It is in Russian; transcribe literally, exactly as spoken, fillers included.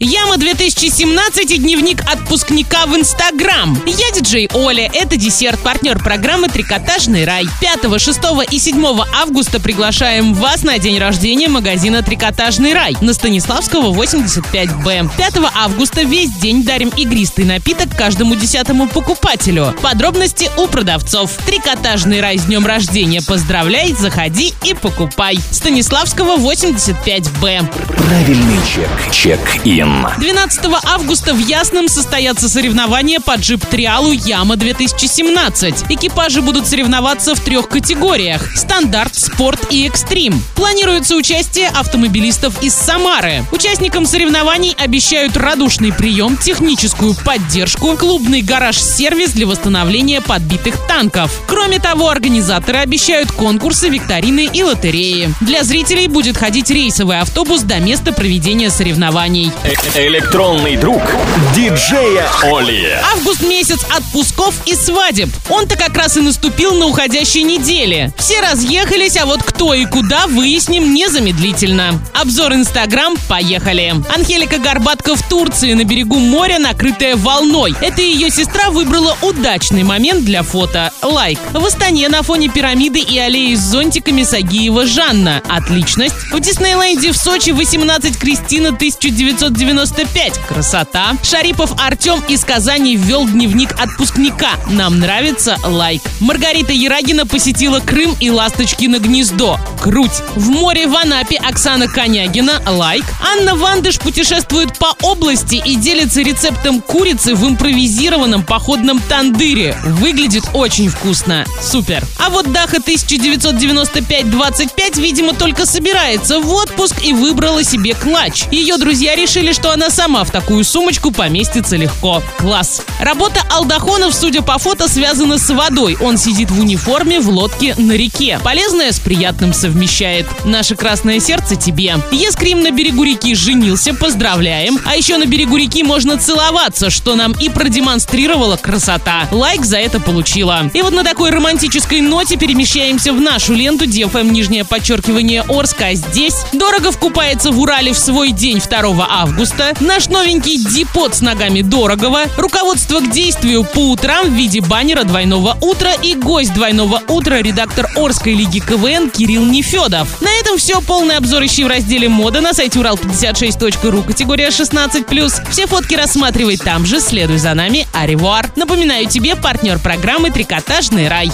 Яма две тысячи семнадцать и дневник отпускника в Инстаграм. Я диджей Оля. Это десерт, партнер программы «Трикотажный рай». пятого, шестого и седьмого августа приглашаем вас на день рождения магазина «Трикотажный рай» на Станиславского, восемьдесят пять Б. пятого августа весь день дарим игристый напиток каждому десятому покупателю. Подробности у продавцов. «Трикотажный рай» с днем рождения поздравляй, заходи и покупай. Станиславского, восемьдесят пять Б. Правильный чек. Чек-ин. двенадцатого августа в Ясном состоятся соревнования по джип-триалу Яма две тысячи семнадцать. Экипажи будут соревноваться в трех категориях: стандарт, спорт и экстрим. Планируется участие автомобилистов из Самары. Участникам соревнований обещают радушный прием, техническую поддержку, клубный гараж-сервис для восстановления подбитых танков. Кроме того, организаторы обещают конкурсы, викторины и лотереи. Для зрителей будет ходить рейсовый автобус до места проведения соревнований. Электронный друг диджея Оли. Август месяц отпусков и свадеб. Он-то как раз и наступил на уходящей неделе. Все разъехались, а вот кто и куда выясним незамедлительно. Обзор Инстаграм, поехали. Анхелика Горбатка в Турции на берегу моря, накрытая волной. Это ее сестра выбрала удачный момент для фото. Лайк. В Астане на фоне пирамиды и аллеи с зонтиками Сагиева Жанна. Отличность. В Диснейленде в Сочи восемнадцать Кристина тысяча девятьсот девяносто пять. Красота. Шарипов Артем из Казани ввел дневник отпускника. Нам нравится. Лайк. Маргарита Ярагина посетила Крым и Ласточкино гнездо. Круть. В море в Анапе Оксана Конягина. Лайк. Анна Вандыш путешествует по области и делится рецептом курицы в импровизированном походном тандыре. Выглядит очень вкусно. Супер. А вот Даха тысяча девятьсот девяносто пять двадцать пять, видимо, только собирается в отпуск и выбрала себе клатч. Ее друзья решили, что она сама в такую сумочку поместится легко. Класс. Работа Алдахонов, судя по фото, связана с водой. Он сидит в униформе в лодке на реке. Полезное с приятным совмещает. Наше красное сердце тебе. Ескрим на берегу реки женился, поздравляем. А еще на берегу реки можно целоваться, что нам и продемонстрировала красота. Лайк за это получила. И вот на такой романтической ноте перемещаемся в нашу ленту Д Ф М, нижнее подчеркивание Орска. Здесь Дорогов купается в Урале в свой день второго августа. Наш новенький дипод с ногами Дорогова, руководство к действию по утрам в виде баннера «Двойного утра» и гость «Двойного утра» редактор Орской лиги К В Н Кирилл Федов. На этом все. Полный обзор ищи в разделе «Мода» на сайте Урал пятьдесят шесть точка ру, категория шестнадцать плюс. Все фотки рассматривай там же, следуй за нами, Ари Вуар. Напоминаю тебе, партнер программы «Трикотажный рай».